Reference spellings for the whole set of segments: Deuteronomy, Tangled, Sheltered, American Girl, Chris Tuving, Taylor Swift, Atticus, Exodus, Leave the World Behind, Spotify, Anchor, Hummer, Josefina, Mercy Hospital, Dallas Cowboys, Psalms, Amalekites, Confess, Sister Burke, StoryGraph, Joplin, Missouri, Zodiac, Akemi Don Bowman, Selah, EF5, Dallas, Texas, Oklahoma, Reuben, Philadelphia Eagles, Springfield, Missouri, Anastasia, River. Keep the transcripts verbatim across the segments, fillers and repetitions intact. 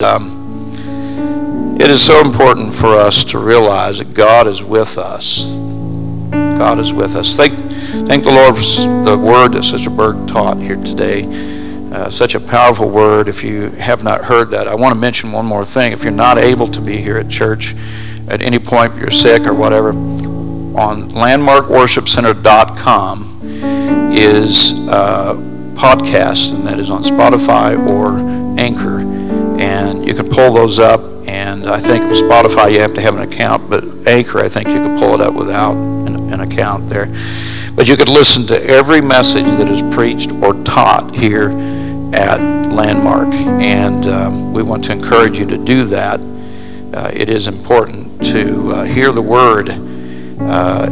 Um, it is so important for us to realize that God is with us. God is with us. Thank, thank the Lord for the word that Sister Burke taught here today. Uh, such a powerful word. If you have not heard that, I want to mention one more thing. If you're not able to be here at church at any point, you're sick or whatever, on landmark worship center dot com is a podcast, and that is on Spotify or Anchor. And you can pull those up, and I think with Spotify you have to have an account, but Anchor, I think you can pull it up without an, an account there. But you could listen to every message that is preached or taught here at Landmark, and um, we want to encourage you to do that. Uh, it is important to uh, hear the word uh,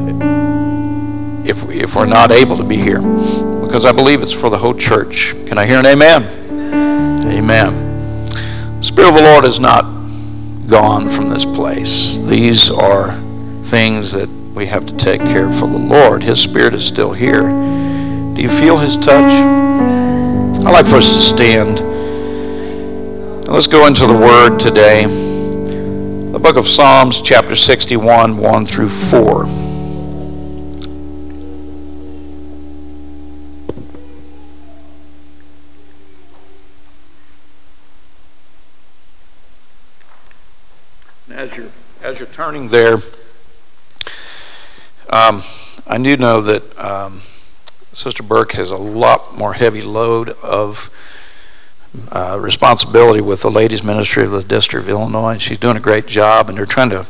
if, if we're not able to be here, because I believe it's for the whole church. Can I hear an amen? Amen. The Spirit of the Lord is not gone from this place. These are things that we have to take care of for the Lord. His Spirit is still here. Do you feel His touch? I'd like for us to stand. Now let's go into the Word today. The book of Psalms, chapter sixty-one, one through four. As you're, as you're turning there, um, I do know that um, Sister Burke has a lot more heavy load of uh, responsibility with the ladies' ministry of the District of Illinois, and she's doing a great job, and they're trying to,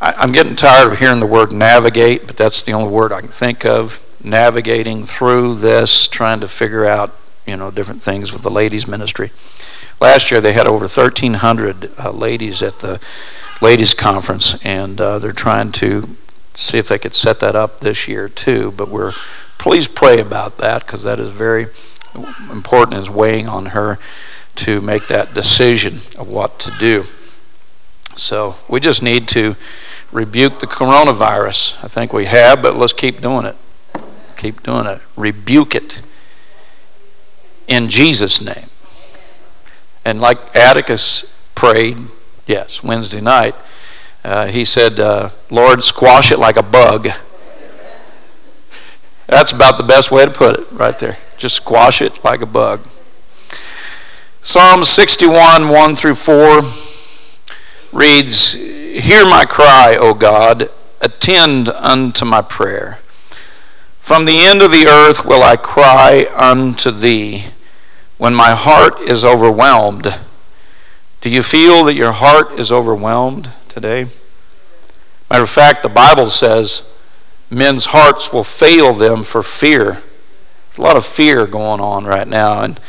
I, I'm getting tired of hearing the word navigate, but that's the only word I can think of, navigating through this, trying to figure out, you know, different things with the ladies' ministry. Last year, they had over thirteen hundred uh, ladies at the ladies' conference, and uh, they're trying to see if they could set that up this year, too. But we're please pray about that, because that is very important, is weighing on her to make that decision of what to do. So we just need to rebuke the coronavirus. I think we have, but let's keep doing it. Keep doing it. Rebuke it in Jesus' name. And like Atticus prayed, yes, Wednesday night, uh, he said, uh, Lord, squash it like a bug. That's about the best way to put it right there. Just squash it like a bug. Psalm sixty-one, one through four reads, Hear my cry, O God, attend unto my prayer. From the end of the earth will I cry unto thee. When my heart is overwhelmed, do you feel that your heart is overwhelmed today? Matter of fact, the Bible says men's hearts will fail them for fear. There's a lot of fear going on right now, and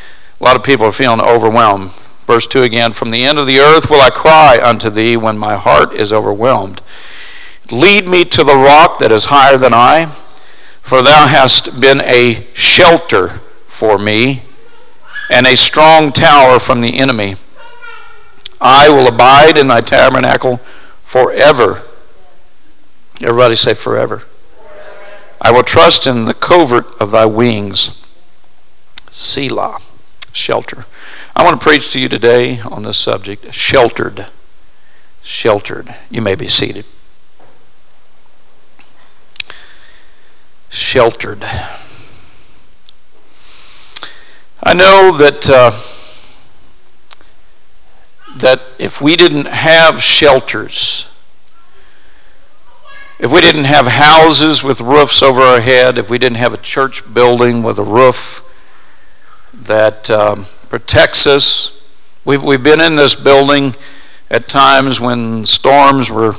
a lot of people are feeling overwhelmed. Verse two again, from the end of the earth will I cry unto thee when my heart is overwhelmed. Lead me to the rock that is higher than I, for thou hast been a shelter for me, and a strong tower from the enemy. I will abide in thy tabernacle forever. Everybody say forever. I will trust in the covert of thy wings. Selah, shelter. I want to preach to you today on this subject, sheltered. Sheltered. You may be seated. Sheltered. I know that uh, that if we didn't have shelters, if we didn't have houses with roofs over our head, if we didn't have a church building with a roof that um, protects us, we've, we've been in this building at times when storms were,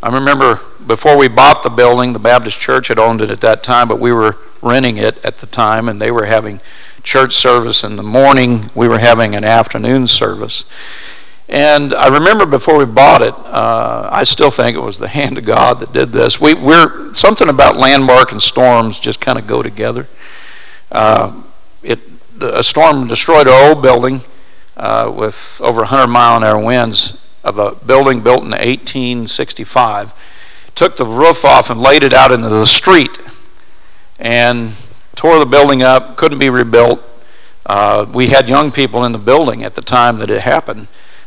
I remember before we bought the building, the Baptist Church had owned it at that time, but we were renting it at the time, and they were having church service in the morning. We were having an afternoon service. And I remember before we bought it, uh, I still think it was the hand of God that did this. We, we're something about Landmark and storms just kind of go together. Uh, it a storm destroyed our old building uh, with over one hundred mile an hour winds of a building built in eighteen sixty-five. Took the roof off and laid it out into the street, and tore the building up. Couldn't be rebuilt. Uh, we had young people in the building at the time that it happened,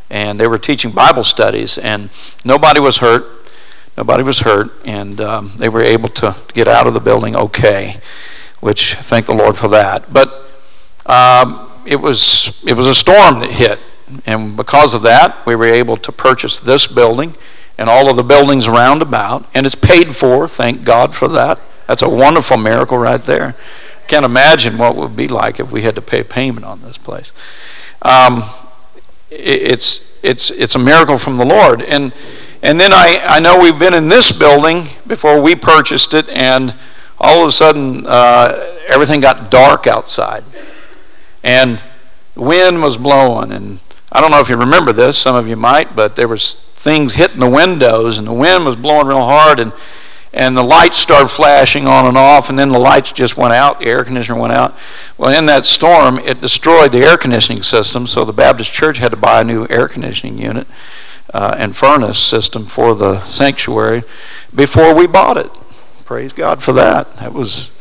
and they were teaching Bible studies, and nobody was hurt. Nobody was hurt, and um, they were able to get out of the building okay, which thank the Lord for that. But um, it was it was a storm that hit, and because of that, we were able to purchase this building and all of the buildings round about, and it's paid for, thank God for that. That's a wonderful miracle right there. Can't imagine what it would be like if we had to pay payment on this place. Um, it's it's it's a miracle from the Lord. And and then I, I know we've been in this building before we purchased it, and all of a sudden uh, everything got dark outside. And wind was blowing, and I don't know if you remember this, some of you might, but there was things hitting the windows, and the wind was blowing real hard, and and the lights started flashing on and off, and then the lights just went out, the air conditioner went out. Well, in that storm, it destroyed the air conditioning system, so the Baptist Church had to buy a new air conditioning unit uh, and furnace system for the sanctuary before we bought it. Praise God for that. That was,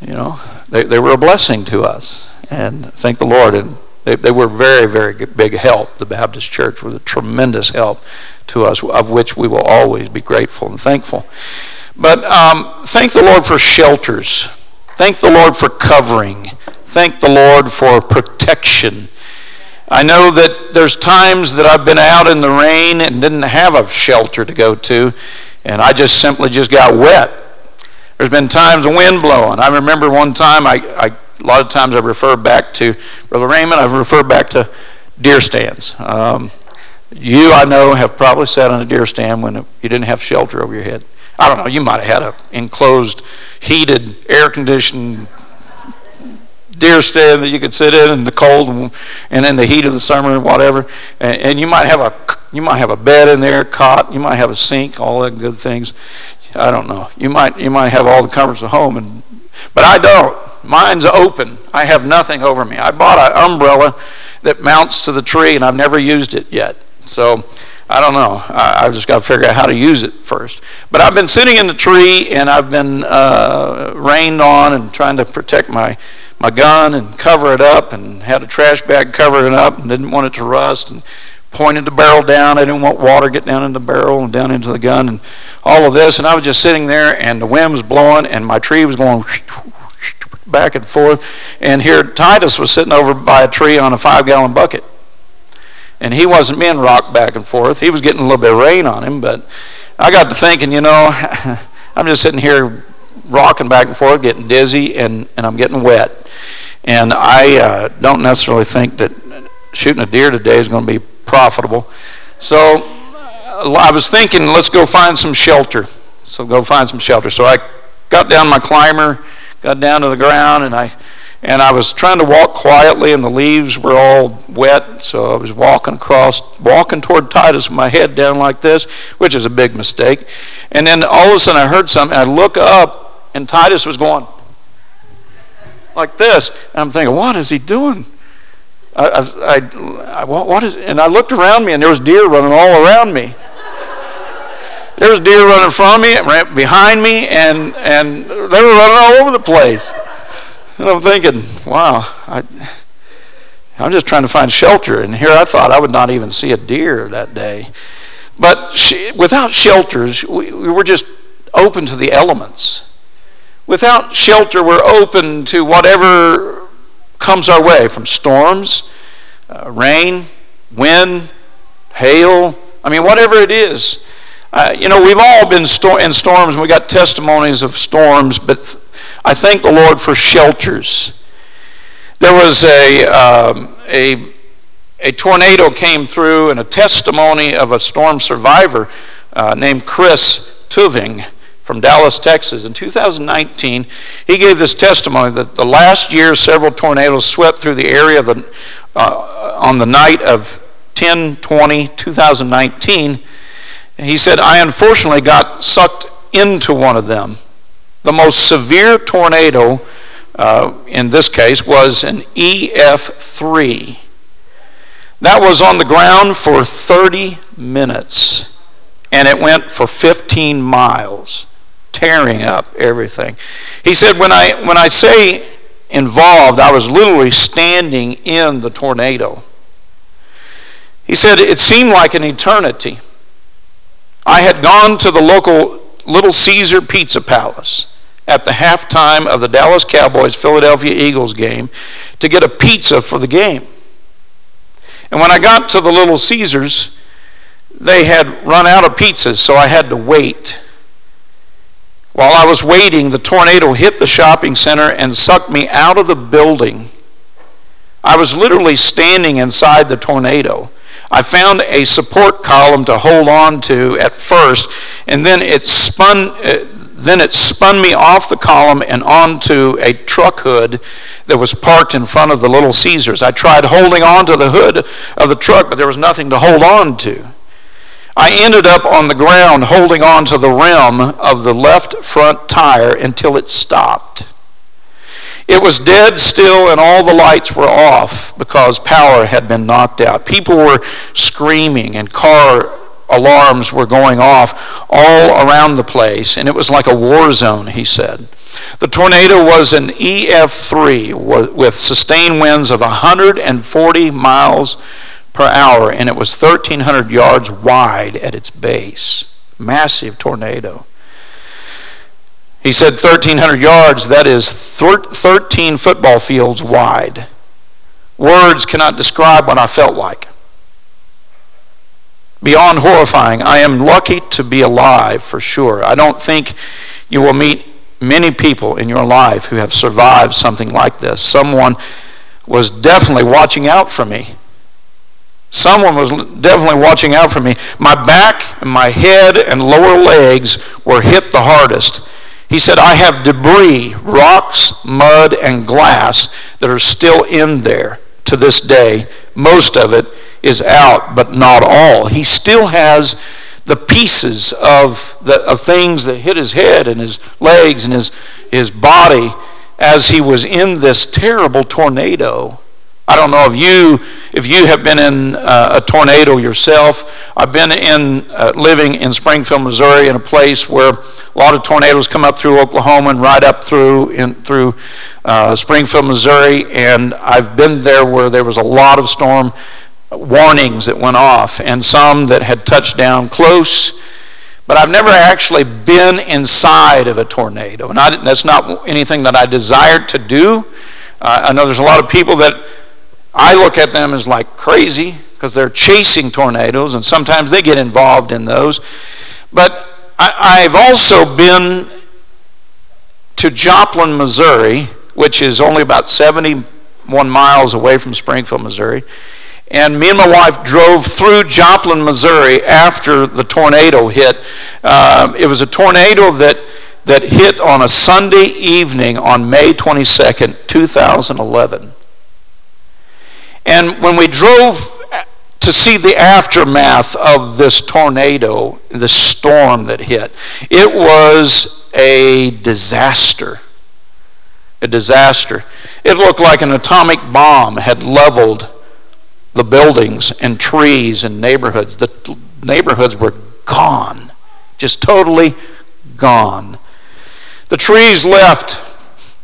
you know, they, they were a blessing to us, and thank the Lord. And They, they were very, very big help. The Baptist Church was a tremendous help to us, of which we will always be grateful and thankful. But um, thank the Lord for shelters. Thank the Lord for covering. Thank the Lord for protection. I know that there's times that I've been out in the rain and didn't have a shelter to go to, and I just simply just got wet. There's been times of wind blowing. I remember one time I... I A lot of times I refer back to, Brother Raymond, I refer back to deer stands. Um, you, I know, have probably sat on a deer stand when you didn't have shelter over your head. I don't know, you might have had an enclosed, heated, air-conditioned deer stand that you could sit in in the cold and, and in the heat of the summer and whatever. And, and you might have a you might have a bed in there, cot, you might have a sink, all that good things. I don't know. You might you might have all the comforts of home, and but I don't. Mine's open. I have nothing over me. I bought an umbrella that mounts to the tree, and I've never used it yet. So I don't know. I, I've just got to figure out how to use it first. But I've been sitting in the tree, and I've been uh, rained on and trying to protect my, my gun and cover it up, and had a trash bag covering it up and didn't want it to rust, and pointed the barrel down. I didn't want water to get down in the barrel and down into the gun and all of this. And I was just sitting there, and the wind was blowing, and my tree was going back and forth, and here Titus was sitting over by a tree on a five-gallon bucket, and he wasn't being rocked back and forth. He was getting a little bit of rain on him, but I got to thinking, you know, I'm just sitting here rocking back and forth, getting dizzy, and, and I'm getting wet, and I uh, don't necessarily think that shooting a deer today is going to be profitable. So I was thinking, let's go find some shelter. So go find some shelter. So I got down my climber, got down to the ground, and I and I was trying to walk quietly, and the leaves were all wet, so I was walking across, walking toward Titus with my head down like this, which is a big mistake. And then all of a sudden I heard something, and I look up, and Titus was going like this, and I'm thinking, what is he doing? I, I, I, I what is? And I looked around me, and there was deer running all around me. There was deer running from me, behind me, and, and they were running all over the place. And I'm thinking, wow, I, I'm just trying to find shelter. And here I thought I would not even see a deer that day. But she, without shelters, we, we were just open to the elements. Without shelter, we're open to whatever comes our way, from storms, uh, rain, wind, hail, I mean, whatever it is. Uh, you know, we've all been sto- in storms, and we got testimonies of storms, but I thank the Lord for shelters. There was a, um, a, a tornado came through, and a testimony of a storm survivor uh, named Chris Tuving from Dallas, Texas. In two thousand nineteen, he gave this testimony that the last year several tornadoes swept through the area of the, uh, on the night of ten twenty, two thousand nineteen, he said, I unfortunately got sucked into one of them. The most severe tornado uh, in this case was an E F three. That was on the ground for thirty minutes, and it went for fifteen miles, tearing up everything. He said, when I when I say involved, I was literally standing in the tornado. He said, it seemed like an eternity. I had gone to the local Little Caesar Pizza Palace at the halftime of the Dallas Cowboys Philadelphia Eagles game to get a pizza for the game. And when I got to the Little Caesars, they had run out of pizzas, so I had to wait. While I was waiting, the tornado hit the shopping center and sucked me out of the building. I was literally standing inside the tornado. I found a support column to hold on to at first, and then it spun then it spun me off the column and onto a truck hood that was parked in front of the Little Caesars. I tried holding on to the hood of the truck, but there was nothing to hold on to. I ended up on the ground holding on to the rim of the left front tire until it stopped. It was dead still and all the lights were off because power had been knocked out. People were screaming and car alarms were going off all around the place, and it was like a war zone, he said. The tornado was an E F three with sustained winds of one hundred forty miles per hour, and it was thirteen hundred yards wide at its base. Massive tornado. He said thirteen hundred yards, that is thirteen football fields wide. Words cannot describe what I felt like. Beyond horrifying, I am lucky to be alive for sure. I don't think you will meet many people in your life who have survived something like this. Someone was definitely watching out for me. Someone was definitely watching out for me. My back and my head and lower legs were hit the hardest. He said, I have debris, rocks, mud, and glass that are still in there to this day. Most of it is out, but not all. He still has the pieces of the of things that hit his head and his legs and his, his body as he was in this terrible tornado. I don't know if you if you have been in uh, a tornado yourself. I've been in uh, living in Springfield, Missouri, in a place where a lot of tornadoes come up through Oklahoma and right up through in, through uh, Springfield, Missouri. And I've been there where there was a lot of storm warnings that went off, and some that had touched down close. But I've never actually been inside of a tornado, and I, that's not anything that I desire to do. Uh, I know there's a lot of people that. I look at them as like crazy because they're chasing tornadoes, and sometimes they get involved in those. But I, I've also been to Joplin, Missouri, which is only about seventy-one miles away from Springfield, Missouri. And me and my wife drove through Joplin, Missouri after the tornado hit. Um, it was a tornado that, that hit on a Sunday evening on May twenty-second, two thousand eleven. And when we drove to see the aftermath of this tornado, the storm that hit, it was a disaster. A disaster. It looked like an atomic bomb had leveled the buildings and trees and neighborhoods. The neighborhoods were gone, just totally gone. The trees left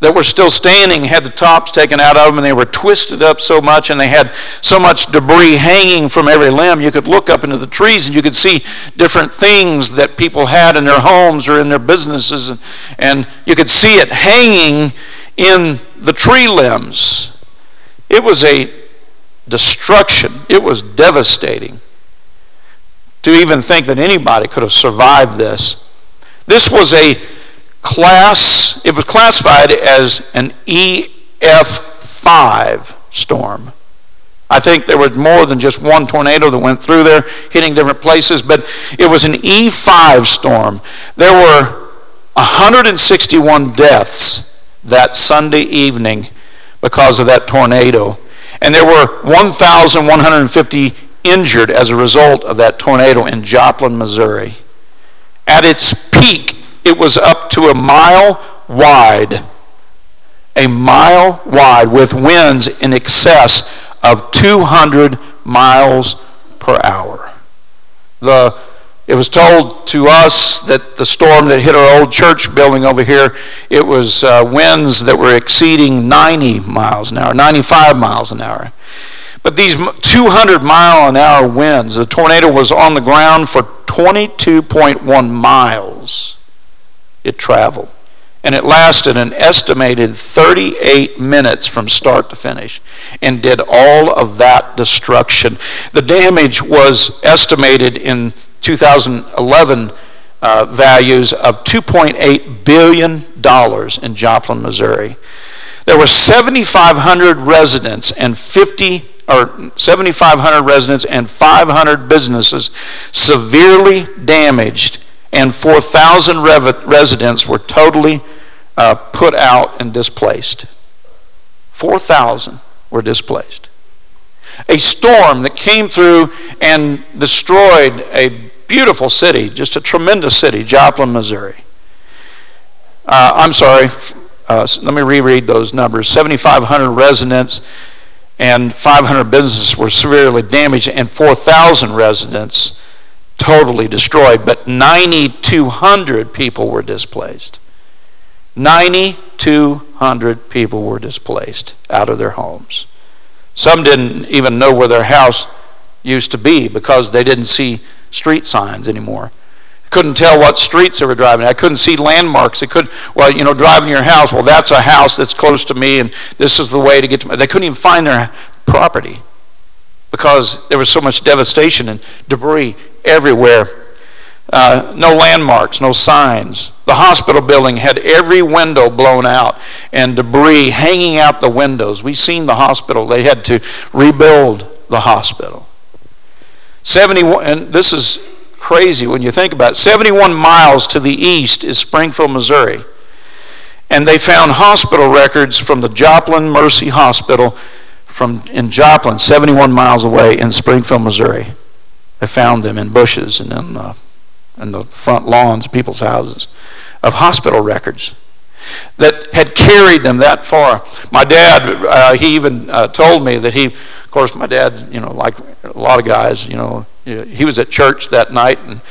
that were still standing had the tops taken out of them, and they were twisted up so much, and they had so much debris hanging from every limb. You could look up into the trees and you could see different things that people had in their homes or in their businesses, and, and you could see it hanging in the tree limbs. It was a destruction. It was devastating to even think that anybody could have survived this. This was a Class, it was classified as an E F five storm. I think there was more than just one tornado that went through there, hitting different places, but it was an E five storm. There were one hundred sixty-one deaths that Sunday evening because of that tornado, and there were one thousand one hundred fifty injured as a result of that tornado in Joplin, Missouri. At its peak, it was up to a mile wide, a mile wide, with winds in excess of two hundred miles per hour. The It was told to us that the storm that hit our old church building over here, it was uh, winds that were exceeding ninety miles an hour, ninety-five miles an hour. But these two hundred mile an hour winds, the tornado was on the ground for twenty-two point one miles it traveled. And it lasted an estimated thirty-eight minutes from start to finish and did all of that destruction. The damage was estimated in two thousand eleven uh, values of two point eight billion dollars in Joplin, Missouri. There were seventy-five hundred residents and fifty or seventy-five hundred residents and five hundred businesses severely damaged, and four thousand rev- residents were totally uh, put out and displaced. four thousand were displaced. A storm that came through and destroyed a beautiful city, just a tremendous city, Joplin, Missouri. Uh, I'm sorry, uh, let me reread those numbers. seventy-five hundred residents and five hundred businesses were severely damaged, and four thousand residents totally destroyed, but nine thousand two hundred people were displaced. nine thousand two hundred people were displaced out of their homes. Some didn't even know where their house used to be because they didn't see street signs anymore. Couldn't tell what streets they were driving. I couldn't see landmarks. They could, well, you know, driving your house, well, that's a house that's close to me, and this is the way to get to me. They couldn't even find their property because there was so much devastation and debris everywhere. Uh, no landmarks, no signs. The hospital building had every window blown out and debris hanging out the windows. We've seen the hospital. They had to rebuild the hospital. seventy-one, and this is crazy when you think about it, seventy-one miles to the east is Springfield, Missouri. And they found hospital records from the Joplin Mercy Hospital from in Joplin, seventy-one miles away in Springfield, Missouri. They found them in bushes and in uh, and the front lawns of people's houses, of hospital records that had carried them that far. My dad, uh, he even uh, told me that he, of course, my dad's, you know, like a lot of guys, you know, he was at church that night and the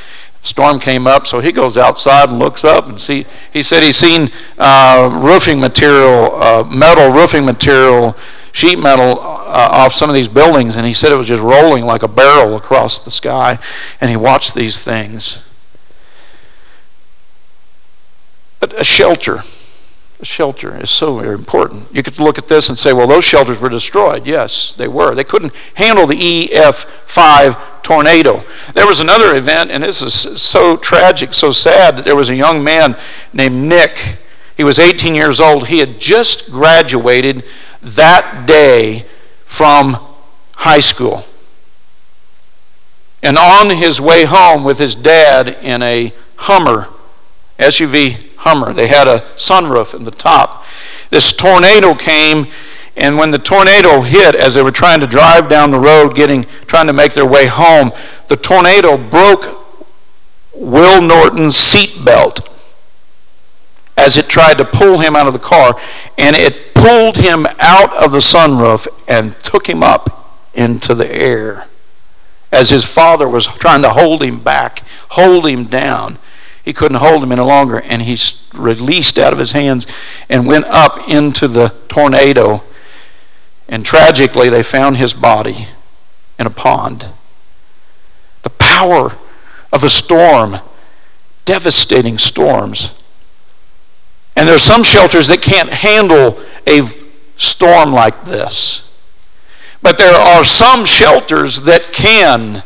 storm came up, so he goes outside and looks up and see. He said he's seen uh, roofing material, uh, metal roofing material, sheet metal uh, off some of these buildings, and he said it was just rolling like a barrel across the sky, and he watched these things. But a shelter, a shelter is so very important. You could look at this and say, well, those shelters were destroyed. Yes, they were. They couldn't handle the E F five tornado. There was another event, and this is so tragic, so sad, that there was a young man named Nick. He was eighteen years old. He had just graduated that day from high school. And on his way home with his dad in a Hummer, S U V Hummer. They had a sunroof in the top. This tornado came, and when the tornado hit, as they were trying to drive down the road, getting trying to make their way home, the tornado broke Will Norton's seatbelt as it tried to pull him out of the car, and it pulled him out of the sunroof and took him up into the air as his father was trying to hold him back, hold him down. He couldn't hold him any longer, and he released out of his hands and went up into the tornado. And tragically, they found his body in a pond. The power of a storm, devastating storms. And there's some shelters that can't handle a storm like this. But there are some shelters that can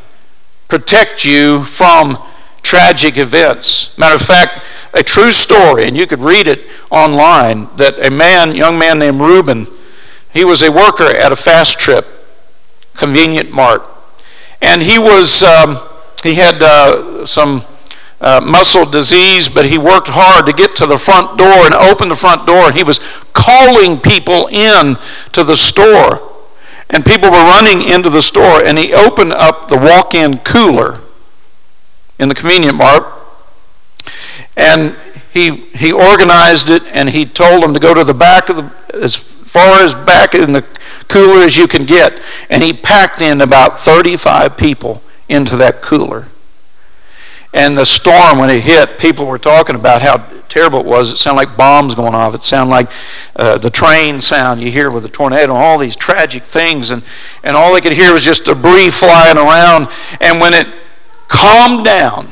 protect you from tragic events. Matter of fact, a true story, and you could read it online, that a man, young man named Reuben, he was a worker at a Fast Trip convenient mart, and he was um, he had uh, some uh, muscle disease, but he worked hard to get to the front door and open the front door, and he was calling people in to the store. and people were running into the store, and he opened up the walk-in cooler in the convenient mart, and he he organized it, and he told them to go to the back of the, as far as back in the cooler as you can get, and he packed in about thirty-five people into that cooler. And the storm, when it hit, people were talking about how terrible it was. It sounded like bombs going off. It sounded like uh, the train sound you hear with a tornado, all these tragic things. And, and all they could hear was just debris flying around. And when it calmed down,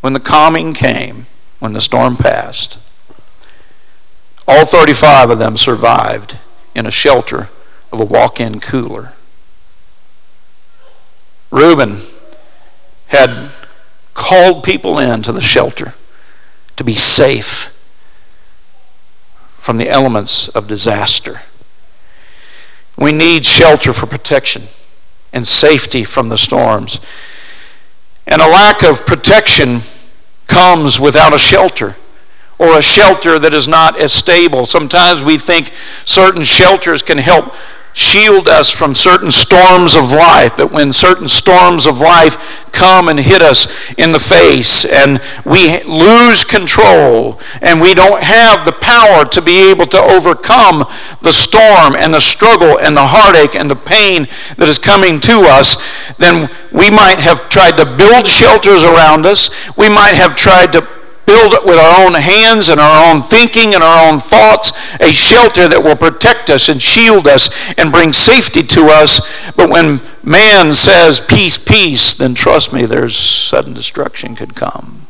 when the calming came, when the storm passed, all thirty-five of them survived in a shelter of a walk-in cooler. Reuben had called people into the shelter to be safe from the elements of disaster. We need shelter for protection and safety from the storms. And a lack of protection comes without a shelter, or a shelter that is not as stable. Sometimes we think certain shelters can help shield us from certain storms of life, but when certain storms of life come and hit us in the face and we lose control and we don't have the power to be able to overcome the storm and the struggle and the heartache and the pain that is coming to us, then we might have tried to build shelters around us. We might have tried to build it with our own hands and our own thinking and our own thoughts, a shelter that will protect us and shield us and bring safety to us. But when man says, peace, peace, then trust me, there's sudden destruction could come.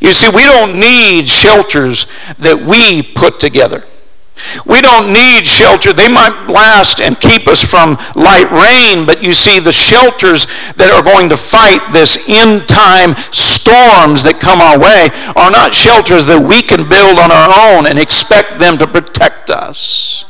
You see, we don't need shelters that we put together. We don't need shelter. They might last and keep us from light rain, but you see, the shelters that are going to fight this end time storms that come our way are not shelters that we can build on our own and expect them to protect us.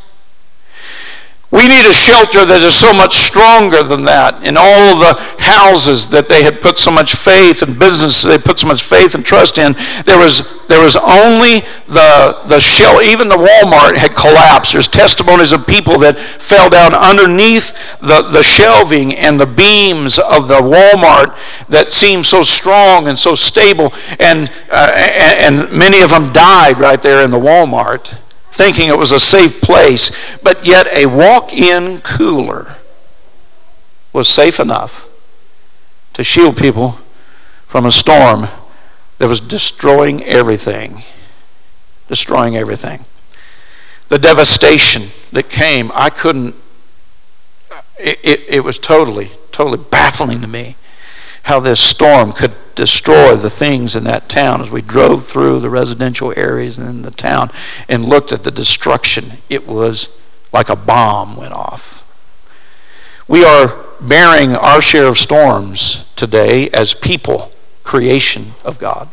We need a shelter that is so much stronger than that. In all the houses that they had put so much faith and business, they put so much faith and trust in, there was there was only the, the shell. Even the Walmart had collapsed. There's testimonies of people that fell down underneath the, the shelving and the beams of the Walmart that seemed so strong and so stable, and uh, and, and many of them died right there in the Walmart, thinking it was a safe place. But yet a walk-in cooler was safe enough to shield people from a storm that was destroying everything, destroying everything. The devastation that came, I couldn't, it, it, it was totally, totally baffling to me how this storm could destroy the things in that town. As we drove through the residential areas and in the town and looked at the destruction, it was like a bomb went off. We are bearing our share of storms today as people, creation of God.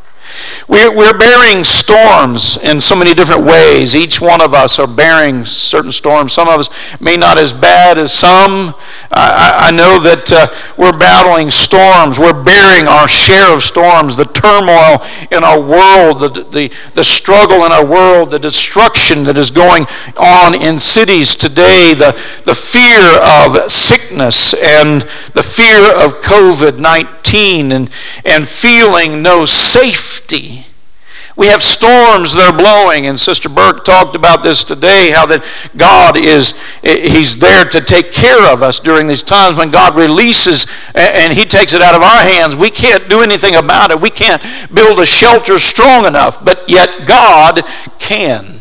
We're, we're bearing storms in so many different ways. Each one of us are bearing certain storms. Some of us may not as bad as some. I, I know that uh, we're battling storms. We're bearing our share of storms, the turmoil in our world, the, the, the struggle in our world, the destruction that is going on in cities today, the, the fear of sickness and the fear of covid nineteen. And, and feeling no safety. We have storms that are blowing, and Sister Burke talked about this today, how that God is, he's there to take care of us during these times. When God releases and he takes it out of our hands, we can't do anything about it. We can't build a shelter strong enough, but yet God can.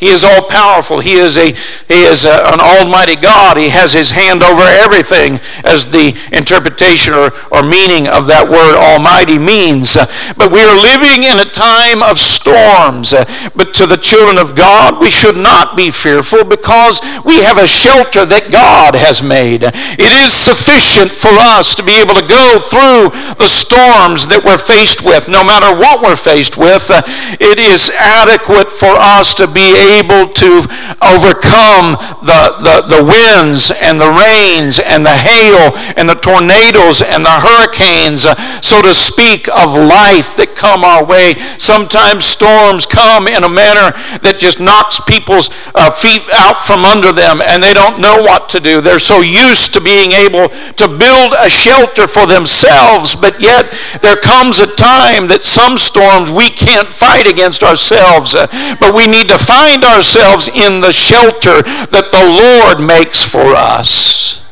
He is all-powerful. He is a he is a, an almighty God. He has his hand over everything, as the interpretation or, or meaning of that word almighty means. But we are living in a time of storms. But to the children of God, we should not be fearful, because we have a shelter that God has made. It is sufficient for us to be able to go through the storms that we're faced with, no matter what we're faced with. It is adequate for us to be able able to overcome the, the, the winds and the rains and the hail and the tornadoes and the hurricanes, so to speak, of life that come our way. Sometimes storms come in a manner that just knocks people's uh, feet out from under them, and they don't know what to do. They're so used to being able to build a shelter for themselves, but yet there comes a time that some storms we can't fight against ourselves, uh, but we need to find ourselves in the shelter that the Lord makes for us.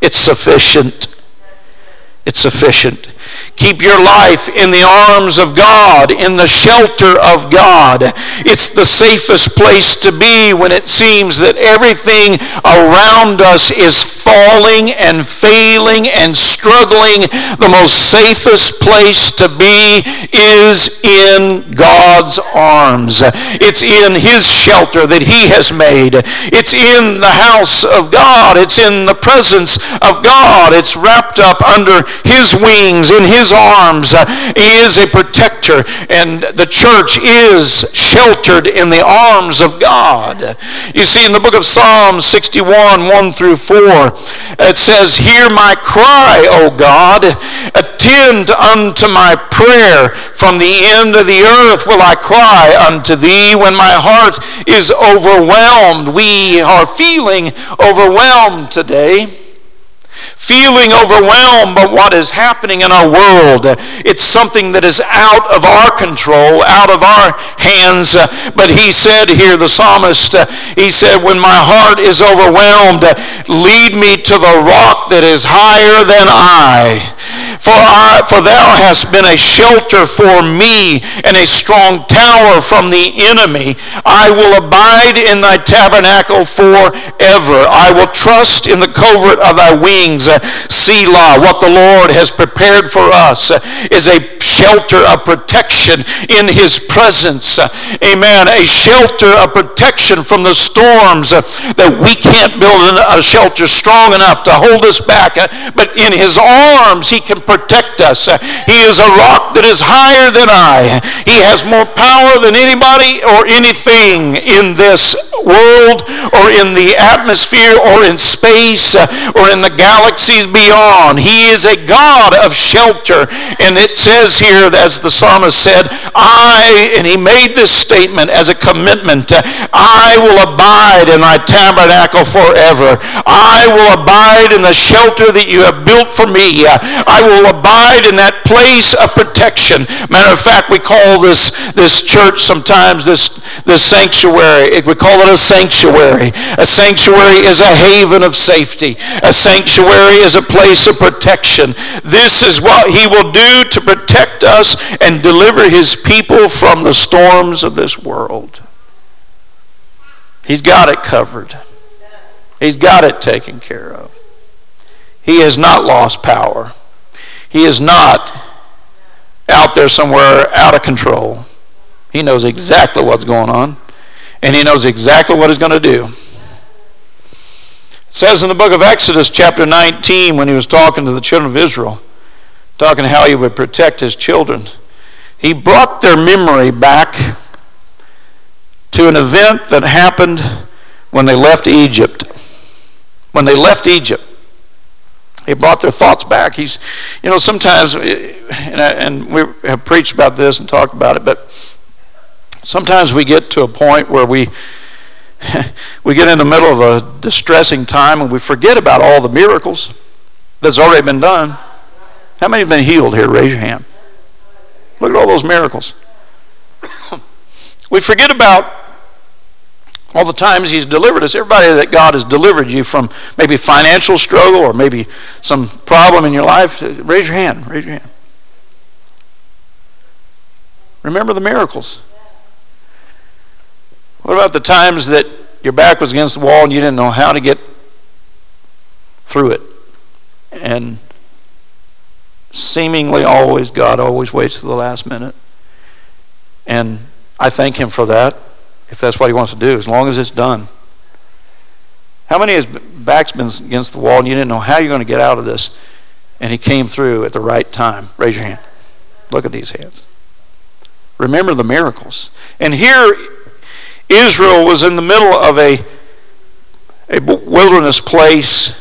It's sufficient. It's sufficient. Keep your life in the arms of God, in the shelter of God. It's the safest place to be when it seems that everything around us is falling and failing and struggling. The most safest place to be is in God's arms. It's in His shelter that He has made. It's in the house of God. It's in the presence of God. It's wrapped up under His wings, in His arms. He is a protector, and the church is sheltered in the arms of God. You see, in the book of Psalms sixty-one, one through four, it says, "Hear my cry, O God. Attend unto my prayer. From the end of the earth will I cry unto thee." When my heart is overwhelmed, we are feeling overwhelmed today. Feeling overwhelmed by what is happening in our world. It's something that is out of our control, out of our hands. But he said here, the psalmist, he said, when my heart is overwhelmed, lead me to the rock that is higher than I. For, I, for thou hast been a shelter for me and a strong tower from the enemy. I will abide in thy tabernacle forever. I will trust in the covert of thy wings. Selah, what the Lord has prepared for us is a shelter of protection in His presence. Amen. A shelter of protection from the storms that we can't build a shelter strong enough to hold us back. But in His arms, He can protect us. He is a rock that is higher than I. He has more power than anybody or anything in this world or in the atmosphere or in space or in the galaxies beyond. He is a God of shelter. And it says here, as the psalmist said, I, and he made this statement as a commitment, I will abide in thy tabernacle forever. I will abide in the shelter that you have built for me. I will abide in that place of protection. Matter of fact, we call this this church sometimes this this sanctuary. We call it a sanctuary. A sanctuary is a haven of safety. A sanctuary is a place of protection. This is what He will do to protect us and deliver His people from the storms of this world. He's got it covered. He's got it taken care of. He has not lost power. He is not out there somewhere out of control. He knows exactly what's going on, and He knows exactly what He's going to do. It says in the book of Exodus chapter nineteen, when He was talking to the children of Israel, talking how He would protect His children, He brought their memory back to an event that happened when they left Egypt. When they left Egypt. He brought their thoughts back. He's, you know, sometimes, and, I, and we have preached about this and talked about it, but sometimes we get to a point where we we get in the middle of a distressing time and we forget about all the miracles that's already been done. How many have been healed here? Raise your hand. Look at all those miracles. We forget about all the times He's delivered us. Everybody that God has delivered you from maybe financial struggle or maybe some problem in your life, raise your hand, raise your hand. Remember the miracles. What about the times that your back was against the wall and you didn't know how to get through it? And seemingly always, God always waits to the last minute. And I thank Him for that. If that's what He wants to do, as long as it's done. How many has backs been against the wall and you didn't know how you're going to get out of this, and He came through at the right time? Raise your hand. Look at these hands. Remember the miracles. And here Israel was in the middle of a, a wilderness place.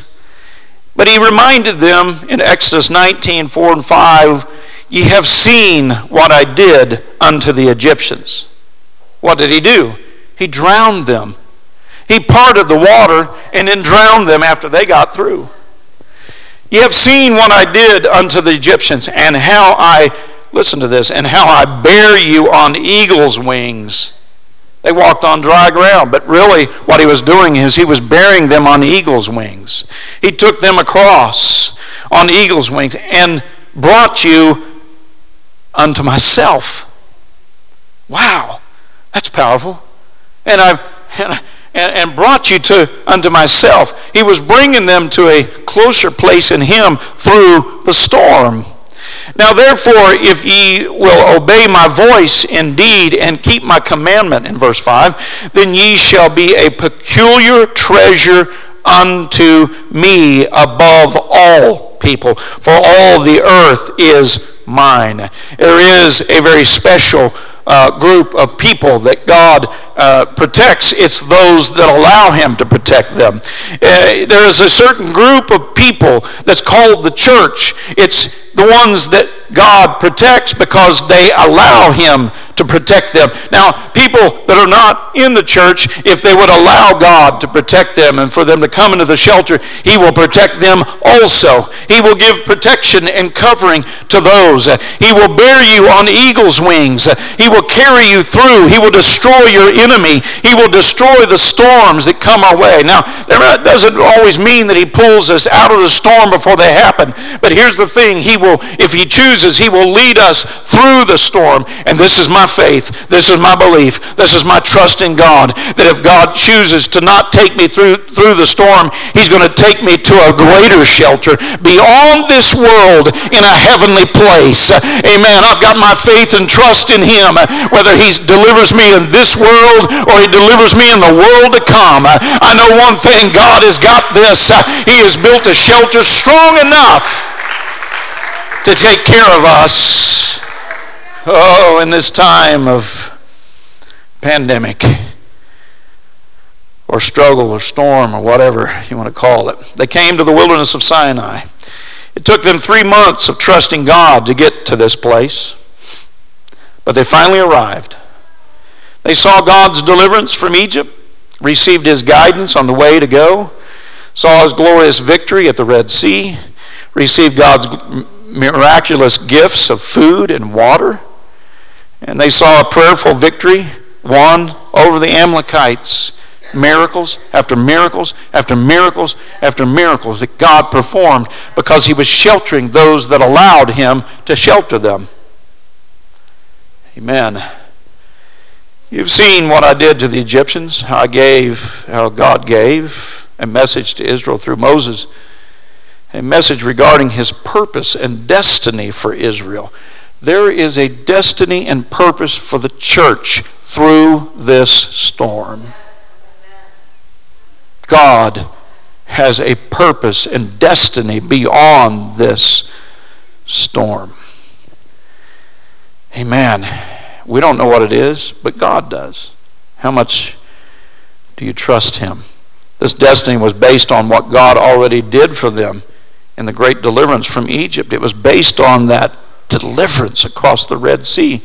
But he reminded them in Exodus nineteen, four and five, "Ye have seen what I did unto the Egyptians." What did he do? He drowned them. He parted the water and then drowned them after they got through. "Ye have seen what I did unto the Egyptians, and how I," listen to this, "and how I bare you on eagle's wings." They walked on dry ground, but really what he was doing is he was bearing them on eagle's wings. He took them across on eagle's wings and brought you unto myself. Wow, that's powerful. And I and, I, and brought you to unto myself. He was bringing them to a closer place in him through the storm. "Now therefore, if ye will obey my voice indeed, and keep my commandment," in verse five, "then ye shall be a peculiar treasure unto me above all people, for all the earth is mine." There is a very special uh, group of people that God uh, protects. It's those that allow him to protect them. Uh, there is a certain group of people that's called the church. It's the ones that God protects because they allow him to protect them. Now, people that are not in the church, if they would allow God to protect them and for them to come into the shelter, he will protect them also. He will give protection and covering to those. He will bear you on eagle's wings. He will carry you through. He will destroy your enemy. He will destroy the storms that come our way. Now, that doesn't always mean that he pulls us out of the storm before they happen. But here's the thing. He will, if he chooses, he will lead us through the storm. And this is my faith. This is my belief. This is my trust in God, that if God chooses to not take me through through the storm, he's going to take me to a greater shelter beyond this world in a heavenly place. Amen. I've got my faith and trust in him, whether he delivers me in this world or he delivers me in the world to come. I know one thing. God has got this. He has built a shelter strong enough to take care of us. Oh, in this time of pandemic or struggle or storm or whatever you want to call it. They came to the wilderness of Sinai. It took them three months of trusting God to get to this place, but they finally arrived. They saw God's deliverance from Egypt, received his guidance on the way to go, saw his glorious victory at the Red Sea, received God's miraculous gifts of food and water, and they saw a prayerful victory won over the Amalekites. Miracles after miracles after miracles after miracles that God performed because he was sheltering those that allowed him to shelter them. Amen. You've seen what I did to the Egyptians, how I gave, how God gave a message to Israel through Moses, a message regarding his purpose and destiny for Israel. There is a destiny and purpose for the church through this storm. God has a purpose and destiny beyond this storm. Amen. We don't know what it is, but God does. How much do you trust him? This destiny was based on what God already did for them in the great deliverance from Egypt. It was based on that deliverance across the Red Sea.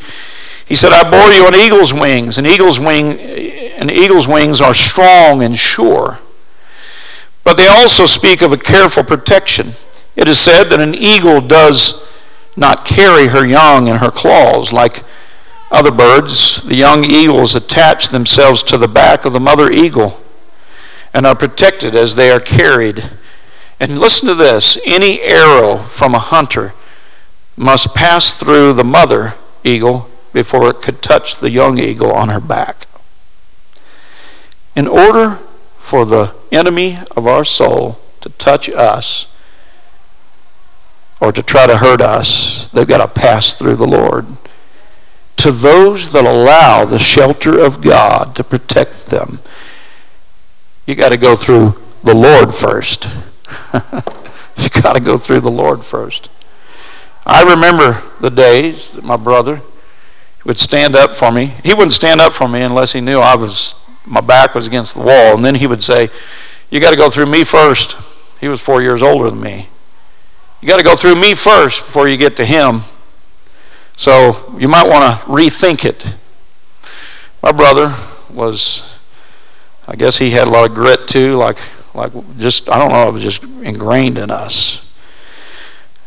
He said, "I bore you on eagle's wings," and eagle's wing, and eagle's wings are strong and sure. But they also speak of a careful protection. It is said that an eagle does not carry her young in her claws like other birds. The young eagles attach themselves to the back of the mother eagle and are protected as they are carried. And listen to this, any arrow from a hunter must pass through the mother eagle before it could touch the young eagle on her back. In order for the enemy of our soul to touch us or to try to hurt us, they've got to pass through the Lord. To those that allow the shelter of God to protect them, you got to go through the Lord first. You got to go through the Lord first. I remember the days that my brother would stand up for me. He wouldn't stand up for me unless he knew I was, my back was against the wall. And then he would say, you got to go through me first. He was four years older than me. You got to go through me first before you get to him. So you might want to rethink it. My brother was, I guess he had a lot of grit too, like like just, I don't know, it was just ingrained in us.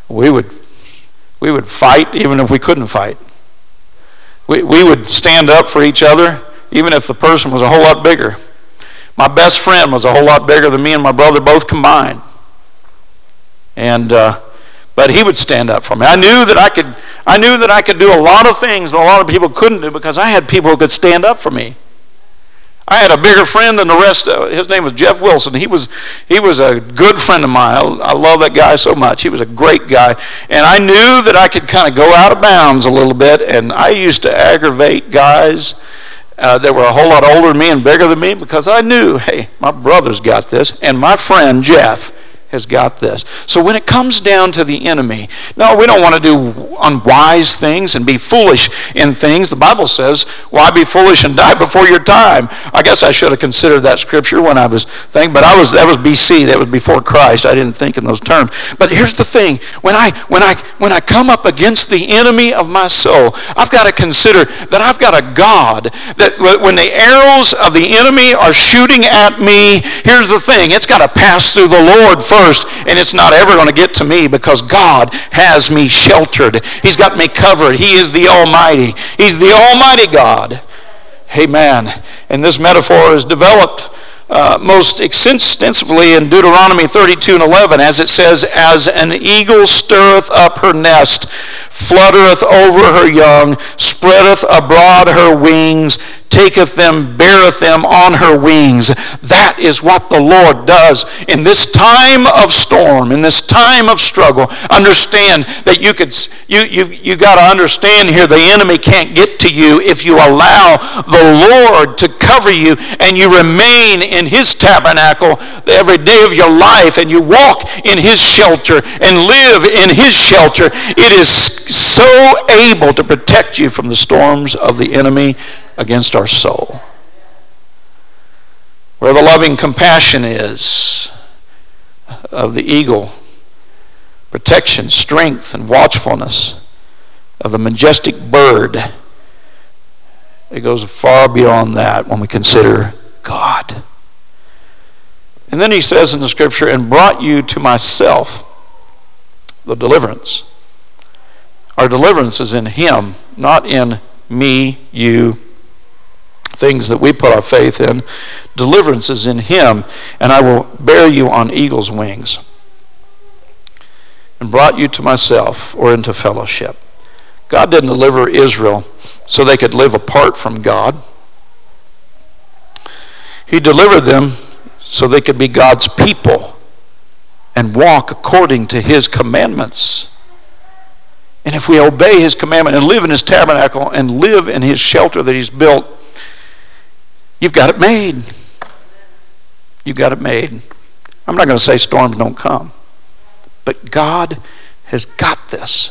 We would we would fight even if we couldn't fight. We we would stand up for each other even if the person was a whole lot bigger. My best friend was a whole lot bigger than me and my brother both combined. And uh, but he would stand up for me. I knew that I could I knew that I could do a lot of things that a lot of people couldn't do because I had people who could stand up for me. I had a bigger friend than the rest of, his name was Jeff Wilson. He was he was a good friend of mine. I, I love that guy so much. He was a great guy. And I knew that I could kind of go out of bounds a little bit, and I used to aggravate guys Uh, that were a whole lot older than me and bigger than me because I knew, hey, my brother's got this and my friend Jeff has got this. So when it comes down to the enemy, no, we don't want to do unwise things and be foolish in things. The Bible says, why be foolish and die before your time? I guess I should have considered that scripture when I was thinking, but I was that was B C, that was before Christ. I didn't think in those terms. But here's the thing, when I when I when I come up against the enemy of my soul, I've got to consider that I've got a God that when the arrows of the enemy are shooting at me, here's the thing, it's got to pass through the Lord first. And it's not ever going to get to me because God has me sheltered. He's got me covered. He is the Almighty. He's the Almighty God. Amen. And this metaphor is developed uh, most extensively in Deuteronomy thirty-two and eleven, as it says, as an eagle stirreth up her nest, fluttereth over her young, spreadeth abroad her wings, taketh them, beareth them on her wings. That is what the Lord does in this time of storm, in this time of struggle. Understand that you could, you you you got to understand here, the enemy can't get to you if you allow the Lord to cover you and you remain in His tabernacle every day of your life and you walk in His shelter and live in His shelter. It is so able to protect you from the storms of the enemy against our soul. Where the loving compassion is of the eagle, protection, strength, and watchfulness of the majestic bird, it goes far beyond that when we consider God. And then he says in the scripture, and brought you to myself, the deliverance. Our deliverance is in Him, not in me, you, things that we put our faith in. Deliverance is in Him, and I will bear you on eagle's wings, and brought you to myself, or into fellowship. God didn't deliver Israel so they could live apart from God. He delivered them so they could be God's people and walk according to His commandments. And if we obey His commandment and live in His tabernacle and live in His shelter that He's built, you've got it made. You've got it made. I'm not going to say storms don't come, but God has got this.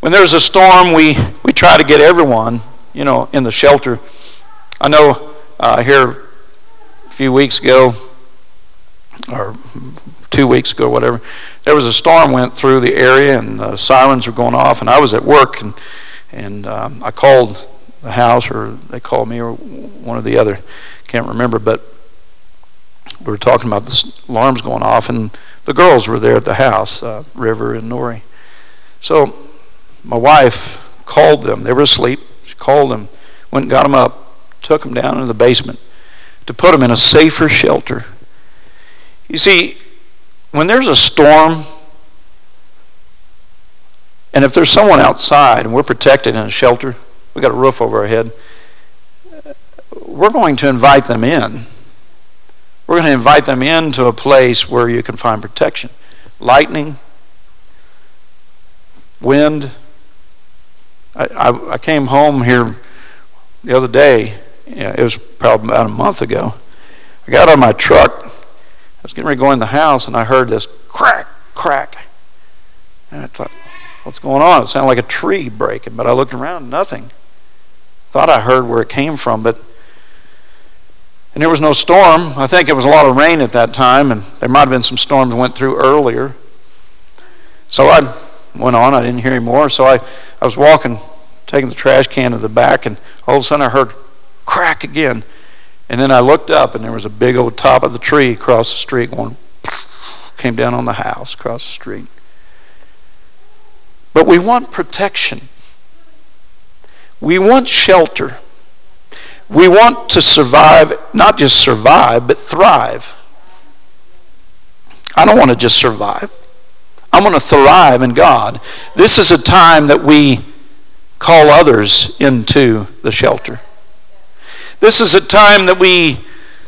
When there's a storm, we, we try to get everyone, you know, in the shelter. I know uh, here a few weeks ago, or two weeks ago, whatever, there was a storm went through the area and the sirens were going off, and I was at work, and and um, I called the house, or they called me, or one or the other, can't remember, but we were talking about the alarms going off, and the girls were there at the house, uh, River and Nori. So my wife called them. They were asleep. She called them, went and got them up, took them down into the basement to put them in a safer shelter. You see, when there's a storm, and if there's someone outside and we're protected in a shelter, we got a roof over our head, we're going to invite them in. We're going to invite them into a place where you can find protection. Lightning, wind. I, I, I came home here the other day. Yeah, it was probably about a month ago. I got out of my truck. I was getting ready to go in the house, and I heard this crack, crack. And I thought, What's going on? It sounded like a tree breaking, but I looked around, nothing. Thought I heard where it came from, but and there was no storm. I think it was a lot of rain at that time, and there might have been some storms that went through earlier. So I went on. I didn't hear any more. So I, I was walking, taking the trash can to the back, and all of a sudden I heard crack again. And then I looked up, and there was a big old top of the tree across the street going, came down on the house across the street. But we want protection. We want shelter. We want to survive, not just survive, but thrive. I don't want to just survive. I want to thrive in God. This is a time that we call others into the shelter. This is a time that we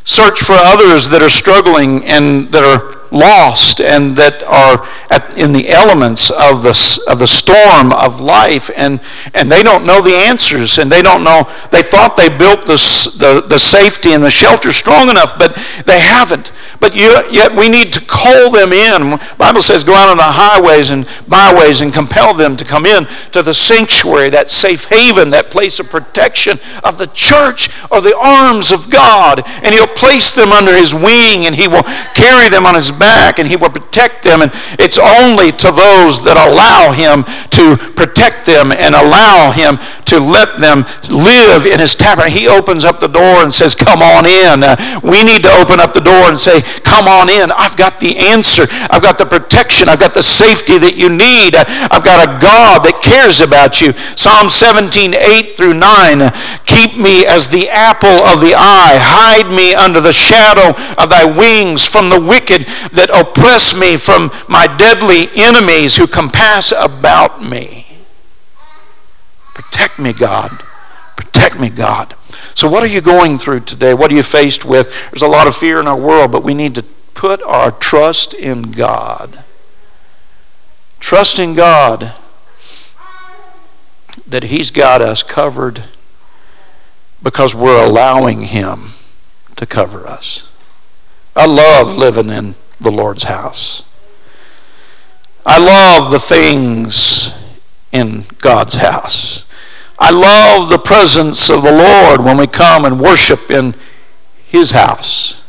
search for others that are struggling and that are lost and that are at, in the elements of the, of the storm of life, and, and they don't know the answers, and they don't know, they thought they built this, the, the safety and the shelter strong enough, but they haven't. But you, yet we need to call them in. The Bible says go out on the highways and byways and compel them to come in to the sanctuary, that safe haven, that place of protection of the church or the arms of God. And he'll place them under his wing, and he will carry them on his back, and he will protect them. And it's only to those that allow him to protect them and allow him to let them live in his tabernacle. He opens up the door and says, come on in. Uh, we need to open up the door and say, come on in. I've got the answer. I've got the protection. I've got the safety that you need. I've got a God that cares about you. Psalm seventeen, eight through nine. Keep me as the apple of the eye. Hide me under the shadow of thy wings from the wicked that oppress me, from my deadly enemies who compass about me. Protect me, God. Protect me, God. So what are you going through today? What are you faced with? There's a lot of fear in our world, but we need to put our trust in God. Trust in God that he's got us covered because we're allowing him to cover us. I love living in the Lord's house. I love the things in God's house. I love the presence of the Lord when we come and worship in his house.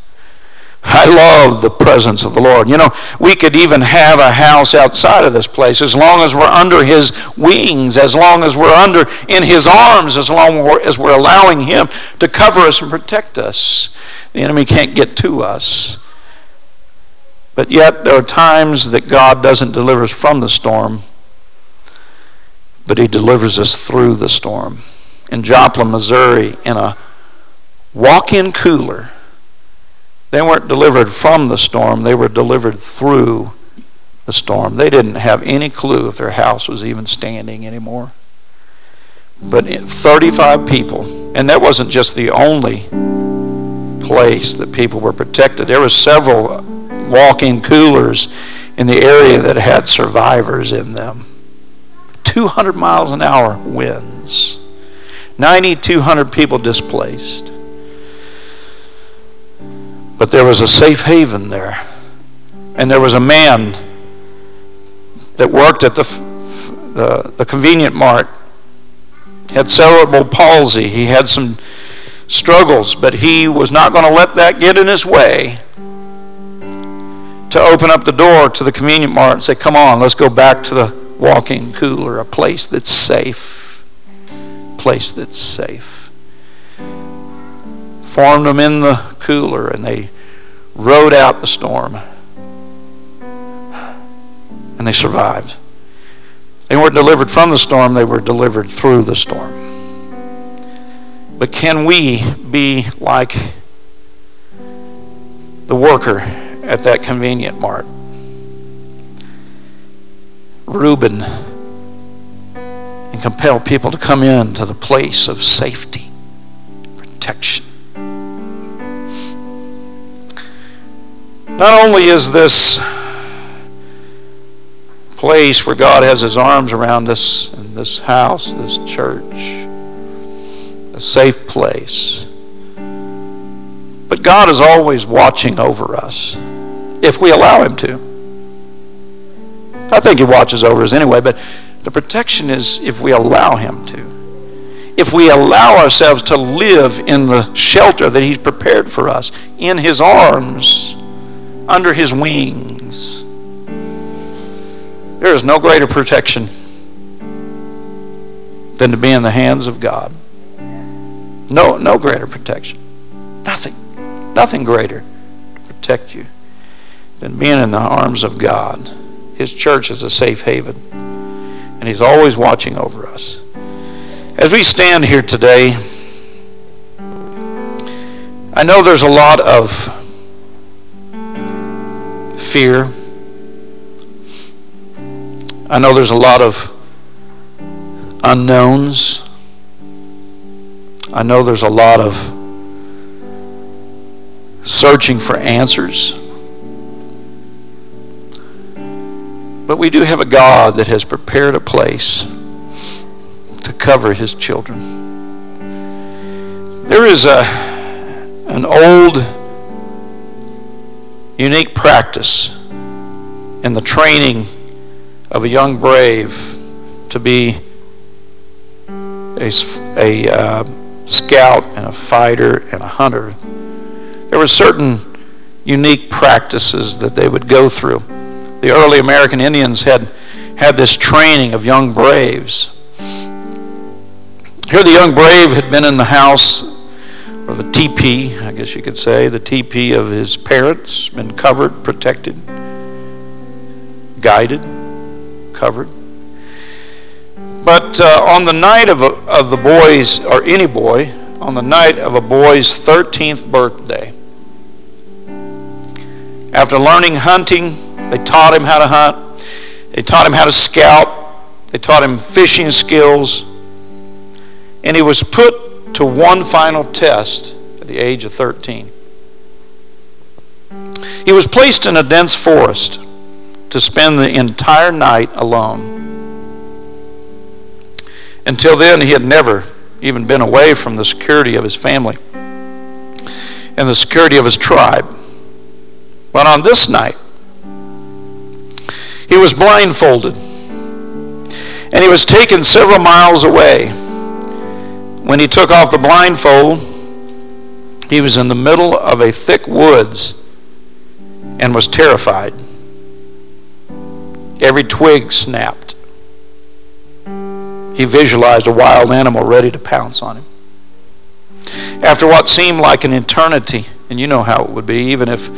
I love the presence of the Lord. You know, we could even have a house outside of this place as long as we're under his wings, as long as we're under in his arms, as long as we're allowing him to cover us and protect us. The enemy can't get to us. But yet there are times that God doesn't deliver us from the storm, but he delivers us through the storm. In Joplin, Missouri, in a walk-in cooler, they weren't delivered from the storm, they were delivered through the storm. They didn't have any clue if their house was even standing anymore. But thirty-five people, and that wasn't just the only place that people were protected. There were several walk-in coolers in the area that had survivors in them. two hundred miles an hour winds. nine thousand two hundred people displaced. But there was a safe haven there. And there was a man that worked at the, the, the convenient mart, had cerebral palsy. He had some struggles, but he was not going to let that get in his way to open up the door to the convenient mart and say, come on, let's go back to the walk-in cooler, a place that's safe, place that's safe. Formed them in the cooler, and they rode out the storm, and they survived. They weren't delivered from the storm, they were delivered through the storm. But can we be like the worker at that convenient mart? Reuben, and compel people to come in to the place of safety, protection. Not only is this place where God has his arms around us, and this house, this church, a safe place, but God is always watching over us if we allow him to. I think he watches over us anyway, but The protection is if we allow him to. If we allow ourselves to live in the shelter that he's prepared for us, in his arms, under his wings, there is no greater protection than to be in the hands of God. No, no greater protection. Nothing, nothing greater to protect you than being in the arms of God. His church is a safe haven, and he's always watching over us. As we stand here today, I know there's a lot of fear. I know there's a lot of unknowns. I know there's a lot of searching for answers. But we do have a God that has prepared a place to cover his children. There is a an old unique practice in the training of a young brave to be a, a uh, scout and a fighter and a hunter. There were certain unique practices that they would go through. The early American Indians had had this training of young braves. Here the young brave had been in the house, or the teepee, I guess you could say, the teepee of his parents, been covered, protected, guided, covered. But uh, on the night of, a, of the boy's, or any boy, on the night of a boy's thirteenth birthday, after learning hunting, they taught him how to hunt, they taught him how to scout, they taught him fishing skills, and he was put to one final test at the age of thirteen. He was placed in a dense forest to spend the entire night alone. Until then, he had never even been away from the security of his family and the security of his tribe. But on this night, he was blindfolded, and he was taken several miles away. When he took off the blindfold, he was in the middle of a thick woods and was terrified. Every twig snapped. He visualized a wild animal ready to pounce on him. After what seemed like an eternity, and you know how it would be, even if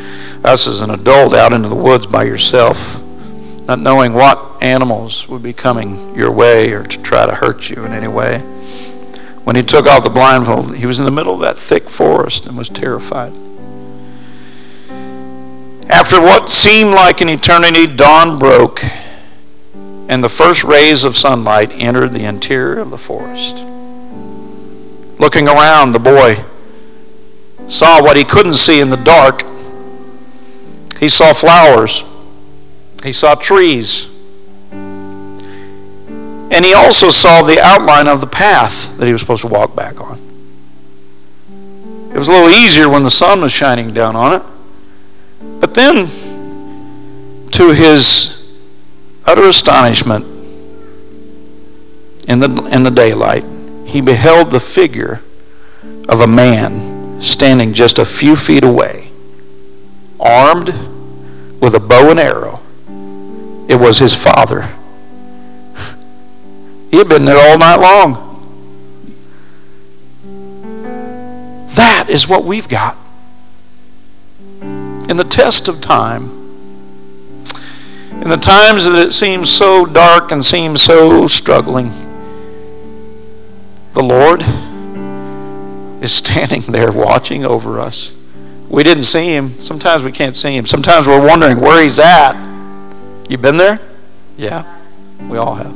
us as an adult out into the woods by yourself, not knowing what animals would be coming your way or to try to hurt you in any way. When he took off the blindfold, he was in the middle of that thick forest and was terrified. After what seemed like an eternity, dawn broke, and the first rays of sunlight entered the interior of the forest. Looking around, the boy saw what he couldn't see in the dark. He saw flowers. He saw trees. And he also saw the outline of the path that he was supposed to walk back on. It was a little easier when the sun was shining down on it. But then, to his utter astonishment, in the, in the daylight, he beheld the figure of a man standing just a few feet away, armed with a bow and arrow. It was his father. He had been there all night long. That is what we've got. In the test of time, in the times that it seems so dark and seems so struggling, the Lord is standing there watching over us. We didn't see him. Sometimes we can't see him. Sometimes we're wondering where he's at. You been there? Yeah, we all have.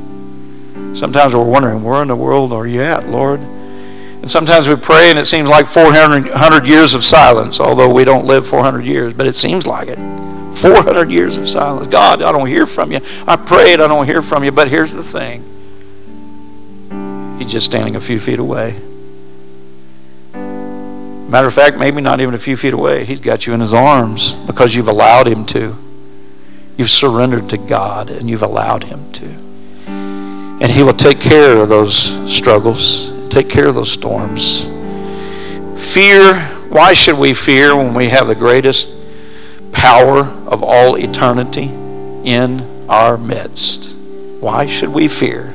Sometimes we're wondering, where in the world are you at, Lord? And sometimes we pray and it seems like four hundred years of silence, although we don't live four hundred years, but it seems like it. four hundred years of silence. God, I don't hear from you. I prayed, I don't hear from you, but here's the thing. He's just standing a few feet away. Matter of fact, maybe not even a few feet away. He's got you in his arms because you've allowed him to. You've surrendered to God and you've allowed him to. He will take care of those struggles, take care of those storms. Fear, why should we fear when we have the greatest power of all eternity in our midst? Why should we fear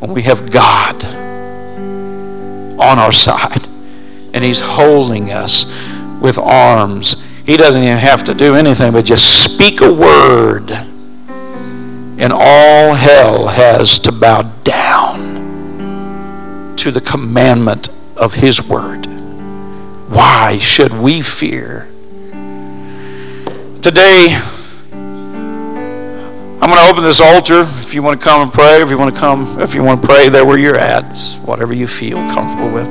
when we have God on our side and He's holding us with arms? He doesn't even have to do anything but just speak a word, and all hell has to bow down to the commandment of His word. Why should we fear? Today, I'm going to open this altar. If you want to come and pray, if you want to come, if you want to pray there where you're at, whatever you feel comfortable with.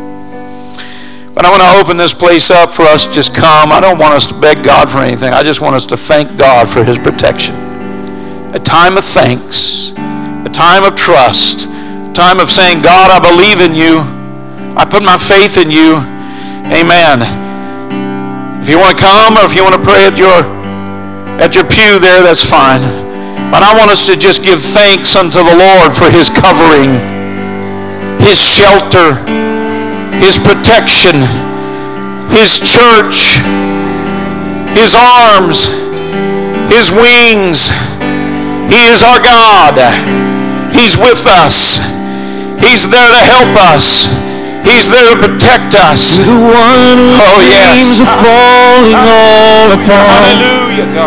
But I want to open this place up for us to just come. I don't want us to beg God for anything. I just want us to thank God for His protection. A time of thanks, a time of trust, a time of saying, God, I believe in you. I put my faith in you. Amen. If you want to come or if you want to pray at your at your pew there, that's fine. But I want us to just give thanks unto the Lord for His covering, His shelter, His protection, His church, His arms, His wings. He is our God. He's with us. He's there to help us. He's there to protect us. The one who oh, yes. Falling all upon. Hallelujah, God.